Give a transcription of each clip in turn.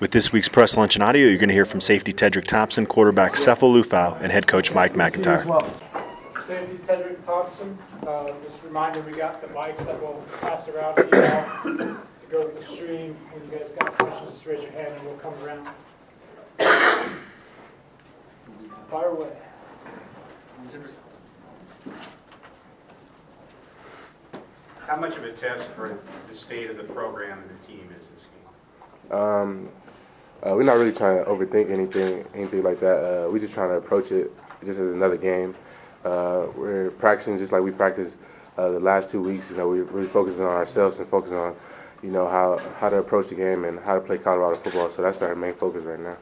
With this week's press lunch and audio, you're going to hear from safety Tedrick Thompson, quarterback Sefo Liufau, and head coach Mike McIntyre. Safety Tedrick Thompson. Just a reminder, we got the mics that we'll pass around to you all to go to the stream. When you guys got questions, just raise your hand and we'll come around. Fire away. How much of a test for the state of the program and the team is this game? We're not really trying to overthink anything like that. We're just trying to approach it just as another game. We're practicing just like we practiced the last 2 weeks. You know, we're really focusing on ourselves and focusing on, you know, how to approach the game and how to play Colorado football. So that's our main focus right now.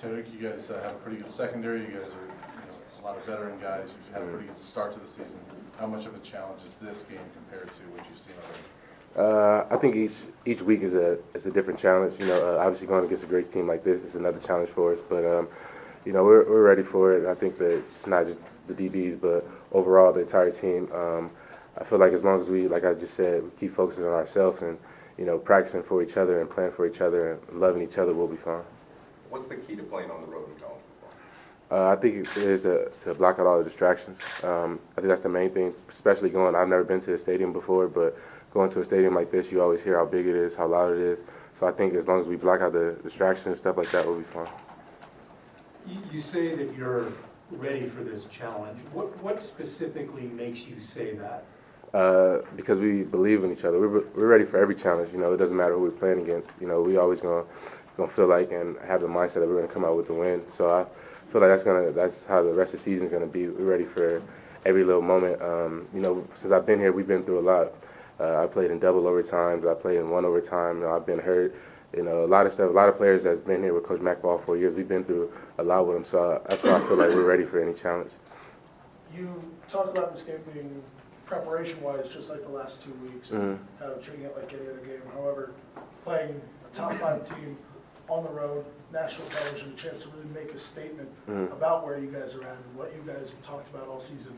Tedrick, you guys have a pretty good secondary. You guys are a lot of veteran guys. You had a pretty good start to the season. How much of a challenge is this game compared to what you've seen already? I think each week is a different challenge. You know, obviously going against a great team like this is another challenge for us. But you know, we're ready for it. I think that it's not just the DBs, but overall the entire team. I feel like as long as we, like I just said, we keep focusing on ourselves and, you know, practicing for each other and playing for each other and loving each other, we'll be fine. What's the key to playing on the road in college football? I think it is to block out all the distractions. I think that's the main thing, especially going. I've never been to a stadium before, but going to a stadium like this, you always hear how big it is, how loud it is. So I think as long as we block out the distractions and stuff like that, we'll be fine. You say that you're ready for this challenge. What specifically makes you say that? Because we believe in each other. We're ready for every challenge. You know, it doesn't matter who we're playing against. You know, we always gonna feel like and have the mindset that we're gonna come out with the win. So I feel like that's how the rest of the season's gonna be. We're ready for every little moment. You know, since I've been here, we've been through a lot. I played in double overtimes. I played in one overtime. You know, I've been hurt. You know, a lot of stuff, a lot of players that's been here with Coach McBall for years, we've been through a lot with him, so that's why I feel like we're ready for any challenge. You talked about this game being preparation-wise just like the last 2 weeks, kind of treating it like any other game. However, playing a top-5 team on the road, national television, a chance to really make a statement about where you guys are at and what you guys have talked about all season.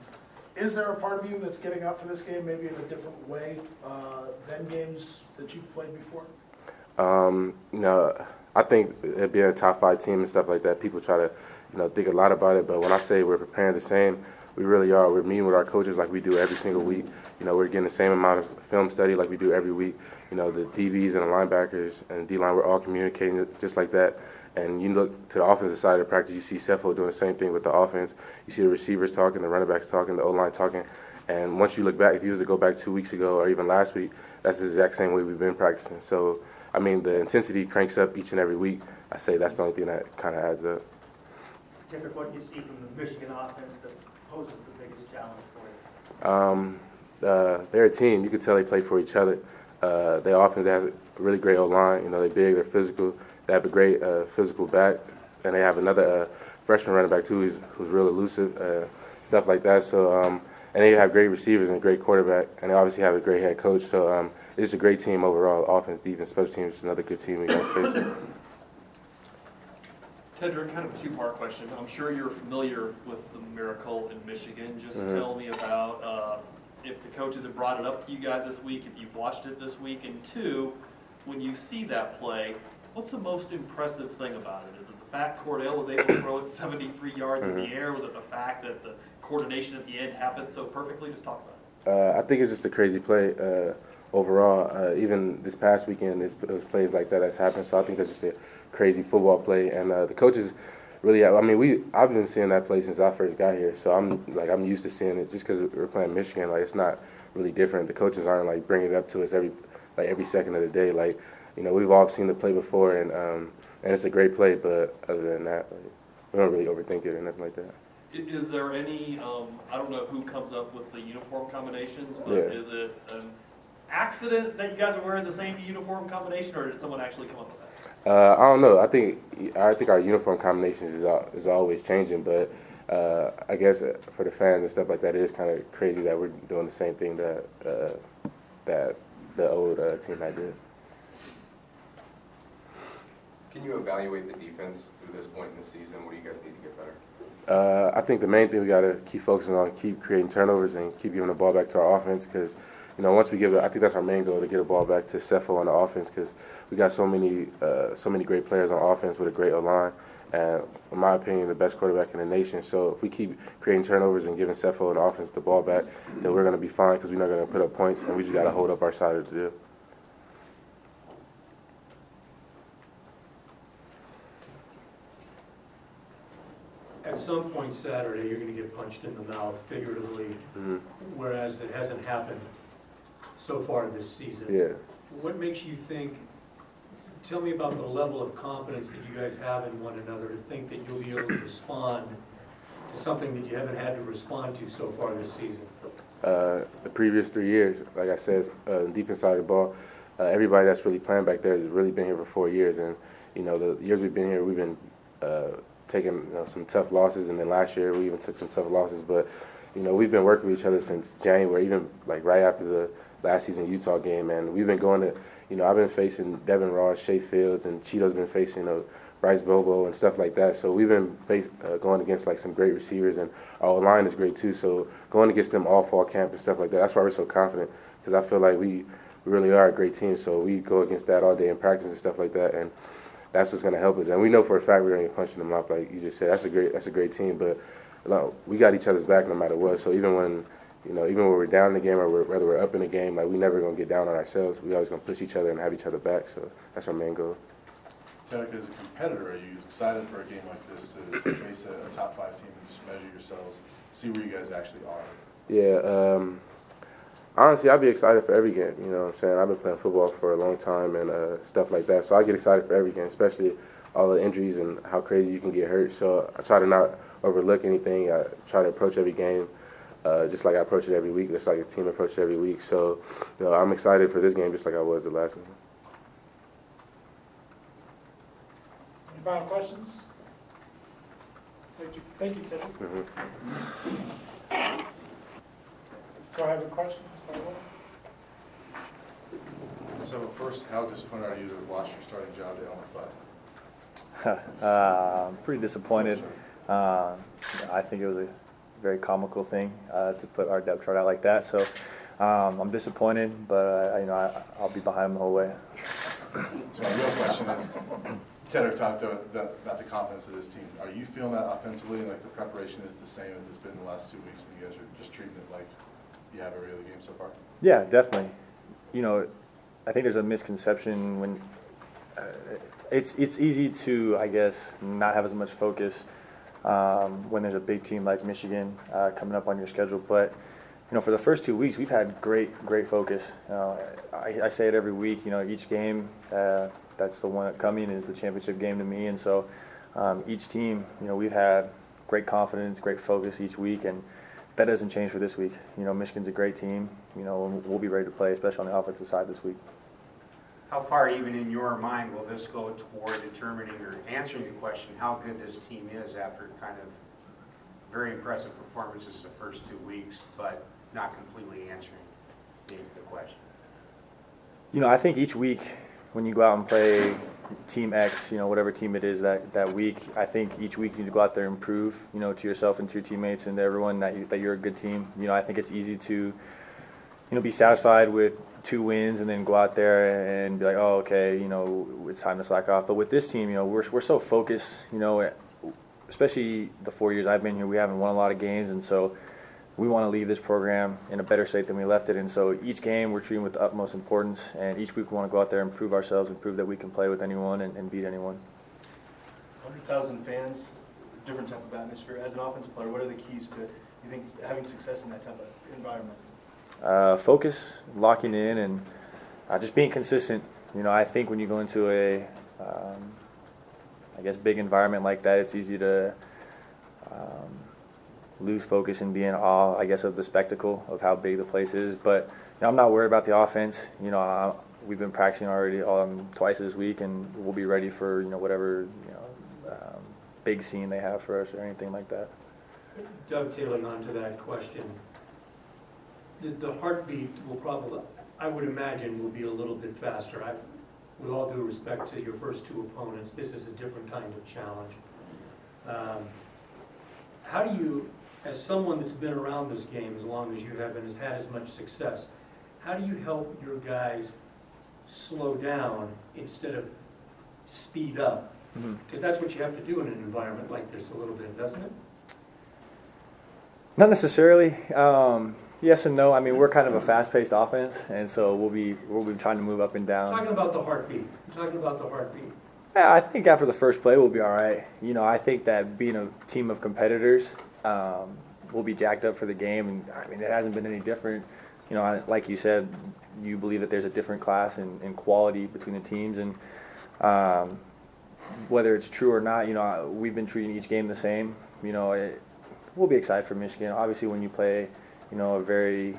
Is there a part of you that's getting up for this game maybe in a different way than games that you've played before? No, I think being a top 5 team and stuff like that, people try to, you know, think a lot about it. But when I say we're preparing the same, we really are. We're meeting with our coaches like we do every single week. You know, we're getting the same amount of film study like we do every week. You know, the DBs and the linebackers and D-line, we're all communicating just like that. And you look to the offensive side of practice, you see Sefo doing the same thing with the offense. You see the receivers talking, the running backs talking, the O-line talking. And once you look back, if you was to go back 2 weeks ago or even last week, that's the exact same way we've been practicing. So, I mean, the intensity cranks up each and every week. I say that's the only thing that kind of adds up. Tipper, what do you see from the Michigan offense that poses the biggest challenge for you? They're a team. You can tell they play for each other. Their offense has a really great O-line. You know, they're big, they're physical. They have a great physical back. And they have another freshman running back, too, who's real elusive, stuff like that. So, and they have great receivers and a great quarterback. And they obviously have a great head coach. So, it's a great team overall, offense, defense, special teams. It's another good team we got to face. Tedrick, kind of a two-part question. I'm sure you're familiar with the miracle in Michigan. Just tell me about if the coaches have brought it up to you guys this week, if you've watched it this week. And two, when you see that play, what's the most impressive thing about it? Is it the fact Cordell was able to throw it 73 yards in the air? Was it the fact that the coordination at the end happened so perfectly? Just talk about it. I think it's just a crazy play. Overall, even this past weekend, it was plays like that that's happened. So I think that's just a crazy football play. And the coaches really, I mean, I've been seeing that play since I first got here. So I'm used to seeing it just because we're playing Michigan. Like, it's not really different. The coaches aren't like bringing it up to us every second of the day. Like, you know, we've all seen the play before, and it's a great play. But other than that, like, we don't really overthink it or nothing like that. Is there any? I don't know who comes up with the uniform combinations, but is it an accident that you guys are wearing the same uniform combination, or did someone actually come up with that? I don't know. I think our uniform combinations is always changing, but I guess for the fans and stuff like that, it is kind of crazy that we're doing the same thing that the old team I did. Can you evaluate the defense through this point in the season? What do you guys need to get better? I think the main thing we got to keep focusing on, keep creating turnovers and keep giving the ball back to our offense because you know, once we give it, I think that's our main goal, to get the ball back to Sefo on the offense, because we got so many great players on offense with a great O-line, and in my opinion, the best quarterback in the nation. So if we keep creating turnovers and giving Sefo and the offense the ball back, then we're going to be fine, because we're not going to put up points, and we just got to hold up our side of the deal. At some point Saturday, you're going to get punched in the mouth, figuratively, mm-hmm. whereas it hasn't happened so far this season. Yeah. What makes you think, tell me about the level of confidence that you guys have in one another to think that you'll be able to respond to something that you haven't had to respond to so far this season? The previous 3 years, like I said, the defense side of the ball, everybody that's really playing back there has really been here for 4 years. And, you know, the years we've been here, we've been taking some tough losses, and then last year we even took some tough losses. But you know, we've been working with each other since January, even like right after the last season Utah game, and we've been going to, you know, I've been facing Devin Ross, Shea Fields, and Cheeto's been facing Bryce Bobo and stuff like that. So we've been going against like some great receivers, and our line is great too. So going against them all fall camp and stuff like that. That's why we're so confident, because I feel like we really are a great team. So we go against that all day in practice and stuff like that, and that's what's going to help us. And we know for a fact we're going to get punched in the mouth, like you just said. That's a great team, but we got each other's back no matter what. So even when we're down in the game, or whether we're up in the game, like we never going to get down on ourselves. We always going to push each other and have each other back. So that's our main goal. Tedrick, as a competitor, are you excited for a game like this to face a top five team and just measure yourselves, see where you guys actually are? Yeah. Honestly, I'd be excited for every game, you know what I'm saying? I've been playing football for a long time and stuff like that, so I get excited for every game, especially all the injuries and how crazy you can get hurt. So I try to not overlook anything. I try to approach every game just like I approach it every week, just like a team approaches every week. So, you know, I'm excited for this game just like I was the last one. Any final questions? Thank you, Teddy. Mm-hmm. Do I have a question? So first, how disappointed are you to watch your starting job to only five? I'm pretty disappointed. I think it was a very comical thing to put our depth chart out like that. So I'm disappointed, but I'll be behind them the whole way. So my real question is, Tedrick talked about the confidence of this team. Are you feeling that offensively, like the preparation is the same as it's been the last 2 weeks, and you guys are just treating it like you have every other game so far? Yeah, definitely. You know, I think there's a misconception when it's easy to, I guess, not have as much focus when there's a big team like Michigan coming up on your schedule. But, you know, for the first 2 weeks, we've had great focus. I say it every week, you know, each game that's the one coming is the championship game to me. And so each team, you know, we've had great confidence, great focus each week. And that doesn't change for this week. You know, Michigan's a great team. You know, we'll be ready to play, especially on the offensive side this week. How far, even in your mind, will this go toward determining or answering the question how good this team is after kind of very impressive performances the first 2 weeks, but not completely answering the question? You know, I think each week when you go out and play Team X, you know, whatever team it is that week, I think each week you need to go out there and prove, you know, to yourself and to your teammates and to everyone that you're a good team. You know, I think it's easy to, you know, be satisfied with 2 wins and then go out there and be like, oh, okay, you know, it's time to slack off. But with this team, you know, we're so focused, you know, especially the 4 years I've been here, we haven't won a lot of games, and so we want to leave this program in a better state than we left it. And so each game we're treating with the utmost importance, and each week we want to go out there and prove ourselves and prove that we can play with anyone and beat anyone. 100,000 fans, different type of atmosphere. As an offensive player, what are the keys to, you think, having success in that type of environment? Focus, locking in, and just being consistent. You know, I think when you go into a, big environment like that, it's easy to lose focus and be in awe, I guess, of the spectacle of how big the place is. But you know, I'm not worried about the offense. You know, we've been practicing already twice this week, and we'll be ready for, you know, whatever, you know, big scene they have for us or anything like that. Dovetailing onto that question, the heartbeat will probably, I would imagine, will be a little bit faster. With all due respect to your first 2 opponents, this is a different kind of challenge. How do you, as someone that's been around this game as long as you have and has had as much success, How do you help your guys slow down instead of speed up? Because that's what you have to do in an environment like this a little bit, doesn't it? Not necessarily. Yes and no. I mean, we're kind of a fast-paced offense, and so we'll be trying to move up and down. I'm talking about the heartbeat. Yeah, I think after the first play, we'll be all right. You know, I think that being a team of competitors, we'll be jacked up for the game, and I mean, it hasn't been any different. You know, like you said, you believe that there's a different class and quality between the teams, and whether it's true or not, you know, we've been treating each game the same. You know, we'll be excited for Michigan. Obviously, when you play, you know, a very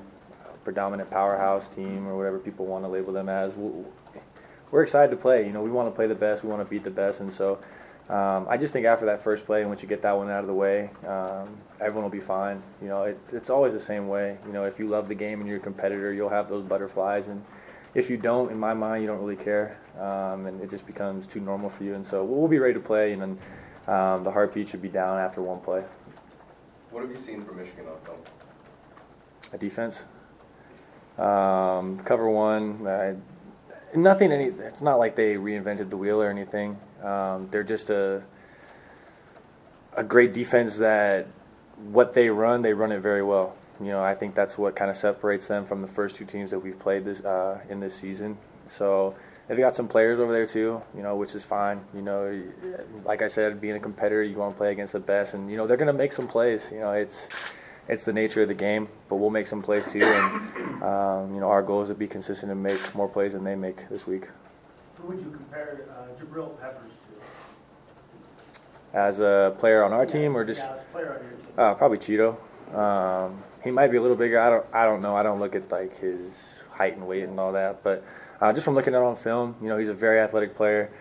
predominant powerhouse team or whatever people want to label them as, we're excited to play. You know, we want to play the best. We want to beat the best. And so I just think after that first play, once you get that one out of the way, everyone will be fine. You know, it's always the same way. You know, if you love the game and you're a competitor, you'll have those butterflies. And if you don't, in my mind, you don't really care. And it just becomes too normal for you. And so we'll be ready to play. And then the heartbeat should be down after one play. What have you seen from Michigan on film? A defense. Cover one. Nothing. It's not like they reinvented the wheel or anything. They're just a great defense that what they run it very well. You know, I think that's what kind of separates them from the first two teams that we've played in this season. So they've got some players over there too, you know, which is fine. You know, like I said, being a competitor, you want to play against the best, and you know they're going to make some plays. You know, it's the nature of the game, but we'll make some plays too. And you know, our goal is to be consistent and make more plays than they make this week. Who would you compare Jabril Peppers to? As a player on our team, or just as a player on your team? Probably Cheeto. He might be a little bigger. I don't know. I don't look at like his height and weight and all that. But just from looking at it on film, you know, he's a very athletic player.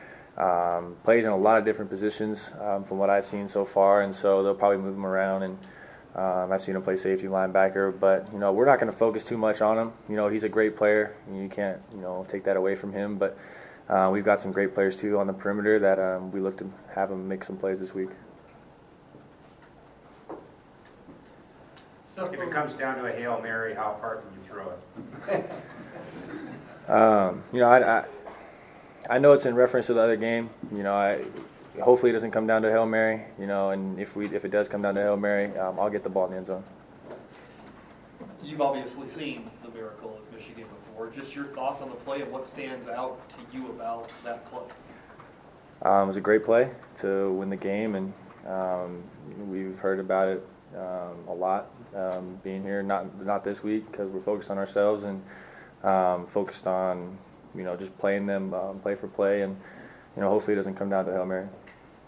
Plays in a lot of different positions from what I've seen so far, and so they'll probably move him around. And I've seen him play safety, linebacker. But you know, we're not going to focus too much on him. You know, he's a great player. You can't take that away from him. But we've got some great players too on the perimeter that we look to have them make some plays this week. So if it comes down to a Hail Mary, how far can you throw it? You know, I know it's in reference to the other game. You know, hopefully it doesn't come down to Hail Mary. You know, and if it does come down to Hail Mary, I'll get the ball in the end zone. You've obviously seen the miracle at Michigan before. Just your thoughts on the play and what stands out to you about that play. It was a great play to win the game, and we've heard about it a lot being here. Not this week because we're focused on ourselves and focused on just playing them play for play, and hopefully it doesn't come down to Hail Mary.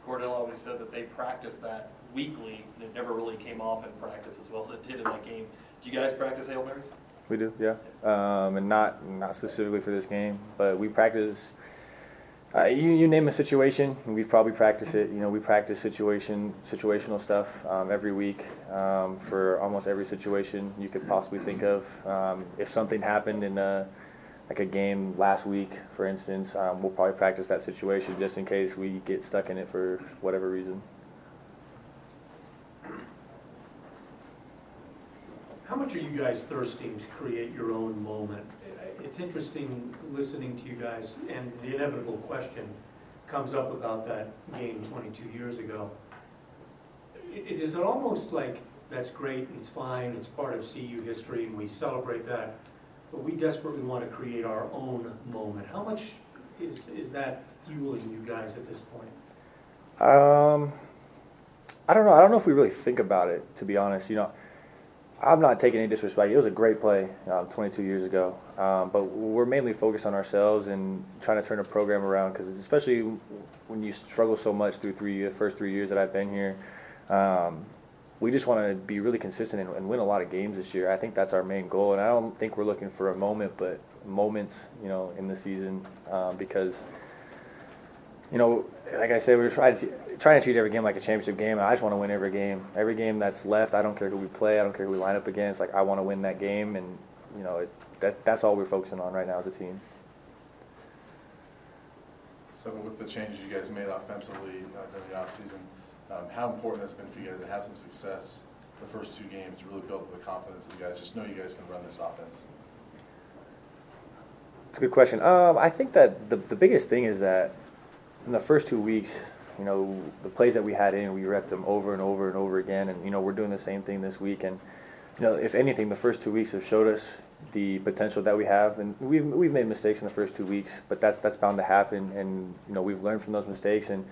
Cordell always said that they practiced that weekly, and it never really came off in practice as well as it did in that game. Do you guys practice Hail Marys? We do, yeah, and not specifically for this game, but we practice. You name a situation, we've probably practiced it. You know, we practice situational stuff every week for almost every situation you could possibly think of. If something happened in a game last week, for instance, we'll probably practice that situation just in case we get stuck in it for whatever reason. How much are you guys thirsting to create your own moment? It's interesting listening to you guys, and the inevitable question comes up about that game 22 years ago. It is almost like that's great, it's fine, it's part of CU history, and we celebrate that, but we desperately want to create our own moment. How much is that fueling you guys at this point? I don't know. I don't know if we really think about it, to be honest. You know, I'm not taking any disrespect. It was a great play 22 years ago. But we're mainly focused on ourselves and trying to turn a program around, because especially when you struggle so much through the first 3 years that I've been here, we just want to be really consistent and win a lot of games this year. I think that's our main goal, and I don't think we're looking for a moment, but moments, in the season, because like I said, we're trying to treat every game like a championship game, and I just want to win every game. Every game that's left, I don't care who we play, I don't care who we line up against. Like, I want to win that game, and that's all we're focusing on right now as a team. So, with the changes you guys made offensively during the offseason, how important has it been for you guys to have some success the first two games, really build up the confidence that you guys just know you guys can run this offense? That's a good question. I think that the biggest thing is that in the first 2 weeks, you know, the plays that we had in, we repped them over and over and over again, and, you know, we're doing the same thing this week. And, you know, if anything, the first 2 weeks have showed us the potential that we have, and we've made mistakes in the first 2 weeks, but that's bound to happen, and, you know, we've learned from those mistakes, and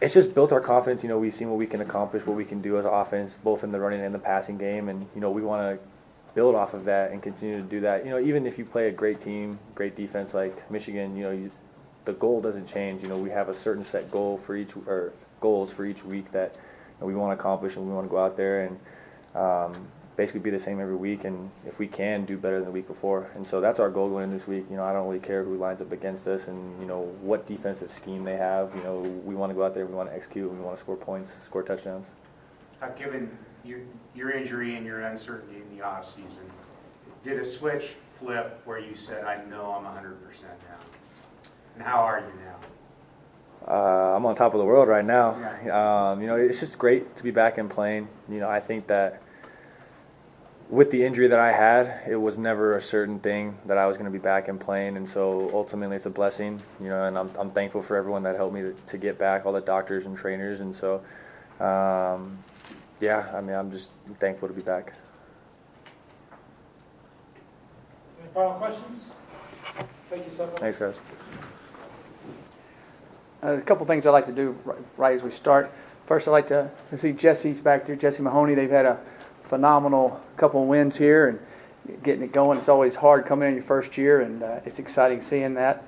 it's just built our confidence. You know, we've seen what we can accomplish, what we can do as offense, both in the running and the passing game, and, you know, we want to build off of that and continue to do that. You know, even if you play a great team, great defense like Michigan, you know, the goal doesn't change. You know, we have a certain set goal for goals for each week that, you know, we want to accomplish, and we want to go out there and basically be the same every week, and if we can, do better than the week before. And so that's our goal going in this week. You know, I don't really care who lines up against us and, you know, what defensive scheme they have. You know, we want to go out there, we want to execute, we want to score points, score touchdowns. Given your injury and your uncertainty in the offseason, did a switch flip where you said, I know I'm 100% now? And how are you now? I'm on top of the world right now. Yeah. You know, it's just great to be back in playing. You know, I think that with the injury that I had, it was never a certain thing that I was going to be back in playing, and so ultimately it's a blessing. You know, and I'm thankful for everyone that helped me to get back, all the doctors and trainers, and so, yeah, I mean, I'm just thankful to be back. Any final questions? Thank you so much. Thanks, guys. A couple things I'd like to do right as we start. First, I'd like to see Jesse's back there, Jesse Mahoney. They've had a phenomenal couple wins here and getting it going. It's always hard coming in your first year, and it's exciting seeing that.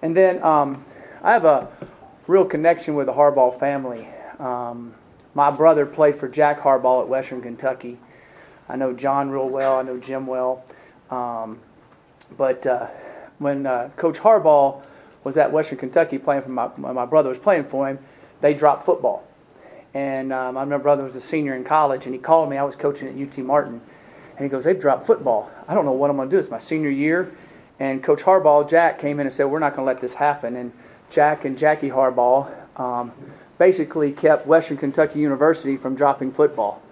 And then I have a real connection with the Harbaugh family. My brother played for Jack Harbaugh at Western Kentucky. I know John real well. I know Jim well. But when Coach Harbaugh was at Western Kentucky playing for my brother was playing for him, they dropped football. And my brother was a senior in college, and he called me. I was coaching at UT Martin. And he goes, they've dropped football. I don't know what I'm going to do. It's my senior year. And Coach Harbaugh, Jack, came in and said, we're not going to let this happen. And Jack and Jackie Harbaugh basically kept Western Kentucky University from dropping football.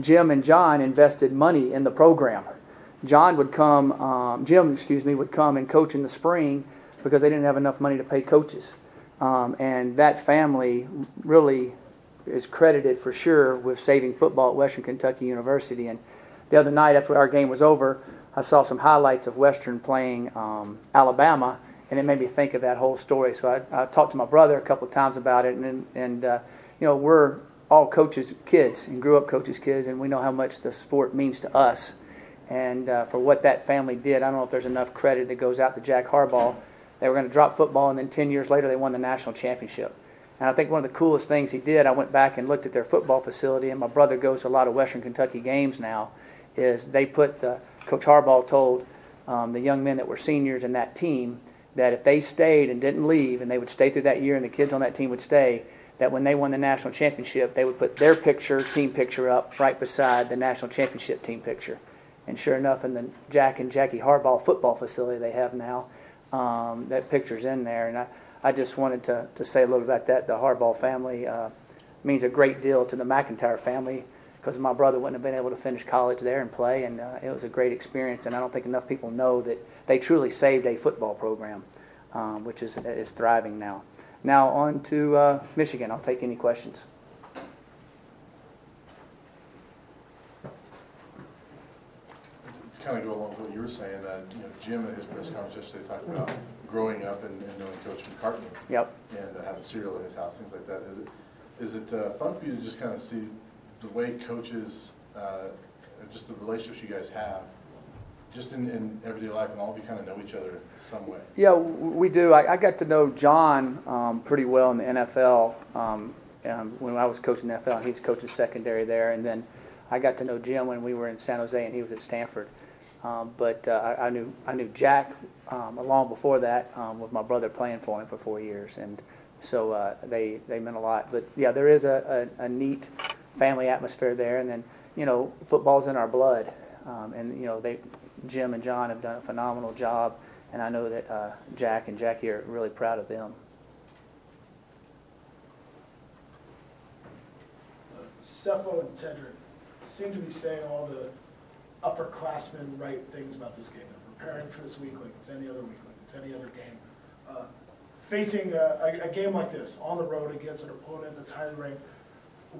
Jim and John invested money in the program. Jim would come and coach in the spring, because they didn't have enough money to pay coaches. And that family really is credited for sure with saving football at Western Kentucky University. And the other night after our game was over, I saw some highlights of Western playing Alabama, and it made me think of that whole story. So I talked to my brother a couple of times about it, and you know, we're all coaches' kids and grew up coaches' kids, and we know how much the sport means to us. And for what that family did, I don't know if there's enough credit that goes out to Jack Harbaugh. They were going to drop football, and then 10 years later they won the national championship. And I think one of the coolest things he did, I went back and looked at their football facility, and my brother goes to a lot of Western Kentucky games now, is they put Coach Harbaugh told the young men that were seniors in that team that if they stayed and didn't leave, and they would stay through that year and the kids on that team would stay, that when they won the national championship, they would put their picture, team picture up right beside the national championship team picture. And sure enough, in the Jack and Jackie Harbaugh football facility they have now, that picture's in there, and I just wanted to say a little about that. The Harbaugh family means a great deal to the McIntyre family, because my brother wouldn't have been able to finish college there and play, and it was a great experience, and I don't think enough people know that they truly saved a football program, which is thriving now. Now on to Michigan. I'll take any questions. Kind of go along with what you were saying, that, you know, Jim in his press conference yesterday talked about growing up and knowing Coach McCartney. Yep. And having cereal in his house, things like that. Is it fun for you to just kind of see the way coaches, just the relationships you guys have, just in everyday life, and all of you kind of know each other some way? Yeah, we do. I got to know John pretty well in the NFL when I was coaching the NFL, and he was coaching secondary there, and then I got to know Jim when we were in San Jose and he was at Stanford. But I knew Jack long before that with my brother playing for him for 4 years, and so they meant a lot. But yeah, there is a neat family atmosphere there, and then, you know, football's in our blood, and, you know, Jim and John have done a phenomenal job, and I know that Jack and Jackie are really proud of them. Sefo and Tedrick seem to be saying all the upperclassmen right things about this game that preparing for this week like it's any other week, like it's any other game. Facing a game like this on the road against an opponent that's highly ranked,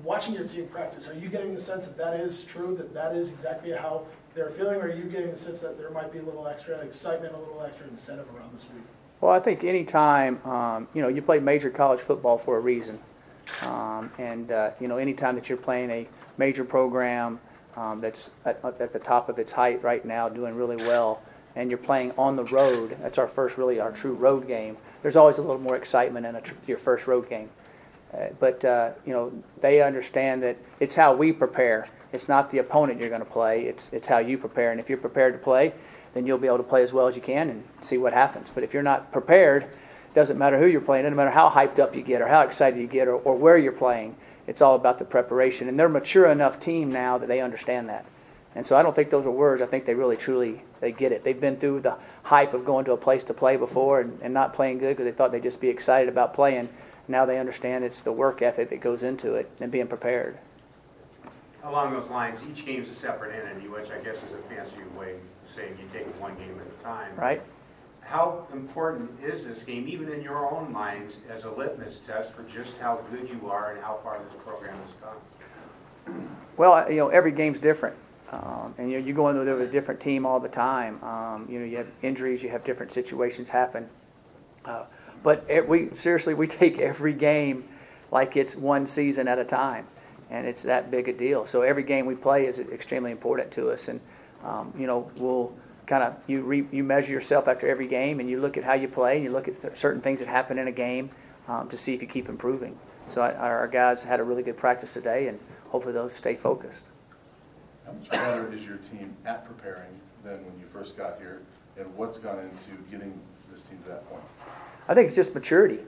watching your team practice, are you getting the sense that that is true, that that is exactly how they're feeling, or are you getting the sense that there might be a little extra excitement, a little extra incentive around this week? Well, I think any time, you play major college football for a reason. Any time that you're playing a major program that's at the top of its height right now, doing really well, and you're playing on the road, that's our first, really our true road game. There's always a little more excitement in your first road game. They understand that it's how we prepare. It's not the opponent you're going to play. It's how you prepare. And if you're prepared to play, then you'll be able to play as well as you can and see what happens. But if you're not prepared, it doesn't matter who you're playing. It doesn't matter how hyped up you get or how excited you get or where you're playing. It's all about the preparation. And they're a mature enough team now that they understand that. And so I don't think those are words. I think they really, truly, they get it. They've been through the hype of going to a place to play before and not playing good because they thought they'd just be excited about playing. Now they understand it's the work ethic that goes into it and being prepared. Along those lines, each game's a separate entity, which I guess is a fancy way of saying you take one game at a time. Right. How important is this game, even in your own minds, as a litmus test for just how good you are and how far this program has gone? Well, every game's different. You go in there with a different team all the time. You have injuries, you have different situations happen. But we take every game like it's one season at a time, and it's that big a deal. So every game we play is extremely important to us, and we'll kind of you measure yourself after every game, and you look at how you play, and you look at certain things that happen in a game to see if you keep improving. So our guys had a really good practice today, and hopefully they'll stay focused. How much better is your team at preparing than when you first got here, and what's gone into getting this team to that point? I think it's just maturity.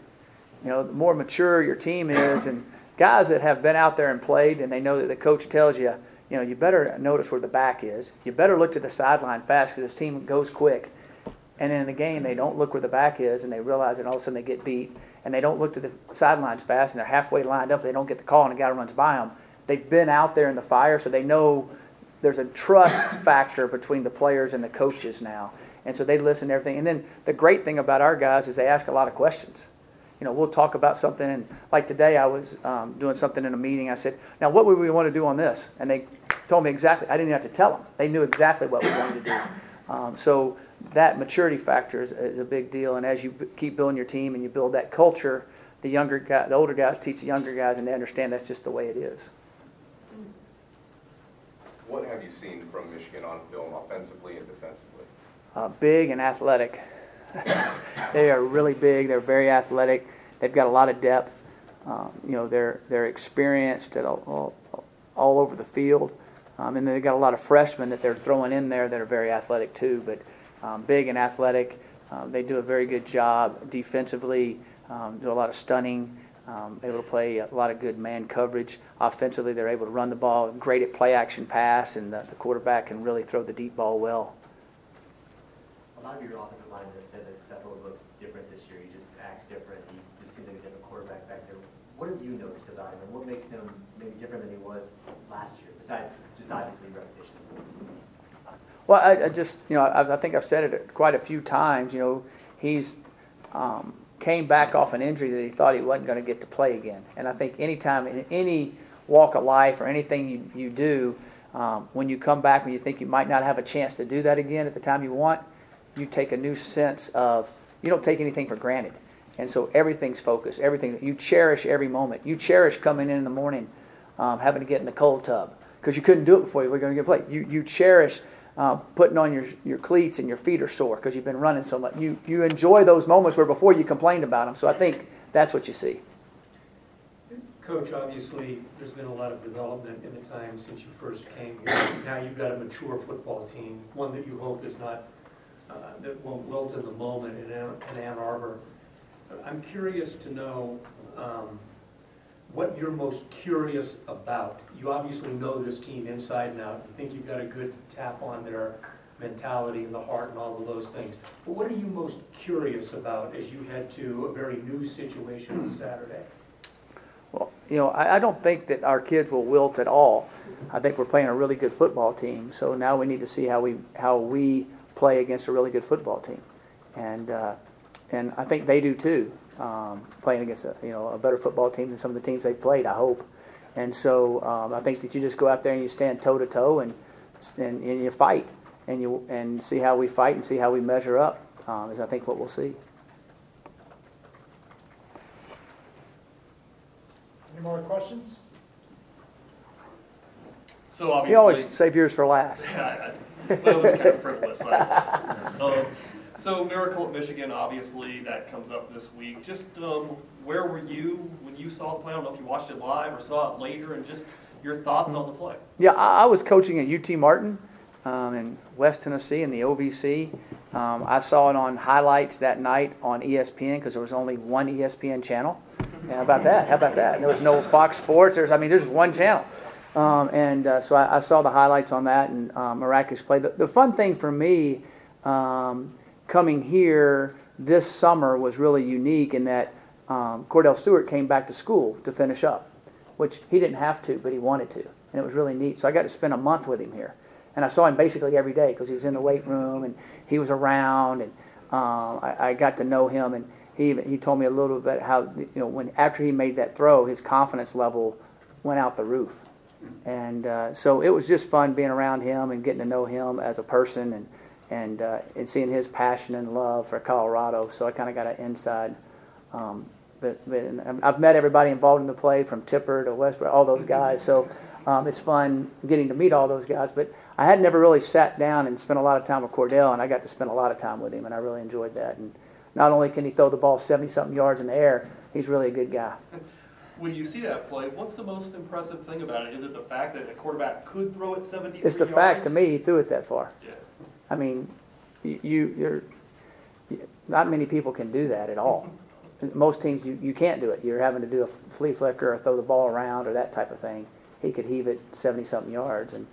The more mature your team is, and guys that have been out there and played, and they know that the coach tells you, you better notice where the back is. You better look to the sideline fast because this team goes quick. And in the game, they don't look where the back is, and they realize that all of a sudden they get beat, and they don't look to the sidelines fast, and they're halfway lined up. They don't get the call, and a guy runs by them. They've been out there in the fire, so they know there's a trust factor between the players and the coaches now. And so they listen to everything. And then the great thing about our guys is they ask a lot of questions. We'll talk about something. And like today I was doing something in a meeting. I said, now what would we want to do on this? And they told me exactly. I didn't even have to tell them. They knew exactly what we wanted to do. So that maturity factor is a big deal. And as you keep building your team and you build that culture, the older guys teach the younger guys, and they understand that's just the way it is. What have you seen from Michigan on film offensively and defensively? Big and athletic. They are really big. They're very athletic. They've got a lot of depth. They're experienced at all over the field. And they've got a lot of freshmen that they're throwing in there that are very athletic too. But big and athletic. They do a very good job defensively, do a lot of stunning. Able to play a lot of good man coverage. Offensively, they're able to run the ball, great at play-action pass, and the quarterback can really throw the deep ball well. A lot of your offensive linemen have said that Sefo looks different this year. He just acts different. He just seems like a different quarterback back there. What have you noticed about him, and what makes him maybe different than he was last year, besides just obviously repetition? Well, I think I've said it quite a few times. He's came back off an injury that he thought he wasn't going to get to play again. And I think any time in any walk of life or anything you do, when you come back and you think you might not have a chance to do that again at the time you want, you take a new sense of, you don't take anything for granted. And so everything's focused, everything. You cherish every moment. You cherish coming in the morning, having to get in the cold tub because you couldn't do it before you were going to get played. You cherish putting on your cleats and your feet are sore because you've been running so much. You enjoy those moments where before you complained about them. So I think that's what you see. Coach, obviously there's been a lot of development in the time since you first came here. Now you've got a mature football team, one that you hope is not that won't wilt in the moment in Ann Arbor. I'm curious to know what you're most curious about. You obviously know this team inside and out. You think you've got a good tap on their mentality and the heart and all of those things. But what are you most curious about as you head to a very new situation on Saturday? Well, I don't think that our kids will wilt at all. I think we're playing a really good football team. So now we need to see how we play against a really good football team, and I think they do too, playing against a better football team than some of the teams they've played, I hope. And so I think that you just go out there and you stand toe to toe and you fight and see how we fight and see how we measure up is I think what we'll see. Any more questions? So obviously, you always save yours for last. Well, it's kind of frivolous. So Miracle at Michigan, obviously, that comes up this week. Just where were you when you saw the play? I don't know if you watched it live or saw it later, and just your thoughts on the play. Yeah, I was coaching at UT Martin in West Tennessee in the OVC. I saw it on highlights that night on ESPN because there was only one ESPN channel. Yeah, how about that? How about that? There was no Fox Sports. There's one channel. So I saw the highlights on that and miraculous play. The fun thing for me coming here this summer was really unique in that Cordell Stewart came back to school to finish up, which he didn't have to, but he wanted to, and it was really neat. So I got to spend a month with him here, and I saw him basically every day because he was in the weight room and he was around, and I got to know him, and he told me a little bit how when after he made that throw, his confidence level went out the roof. And so it was just fun being around him and getting to know him as a person and seeing his passion and love for Colorado. So I kind of got an inside. But I've met everybody involved in the play, from Tipper to Westbrook, all those guys. So it's fun getting to meet all those guys. But I had never really sat down and spent a lot of time with Cordell, and I got to spend a lot of time with him, and I really enjoyed that. And not only can he throw the ball 70-something yards in the air, he's really a good guy. When you see that play, what's the most impressive thing about it? Is it the fact that a quarterback could throw it 73 yards? It's the fact, to me, he threw it that far. Yeah. I mean, not many people can do that at all. Most teams, you can't do it. You're having to do a flea flicker or throw the ball around or that type of thing. He could heave it 70-something yards. And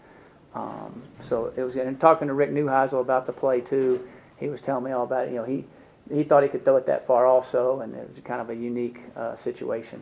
so it was. And talking to Rick Neuheisel about the play, too, he was telling me all about it. He thought he could throw it that far also, and it was kind of a unique situation.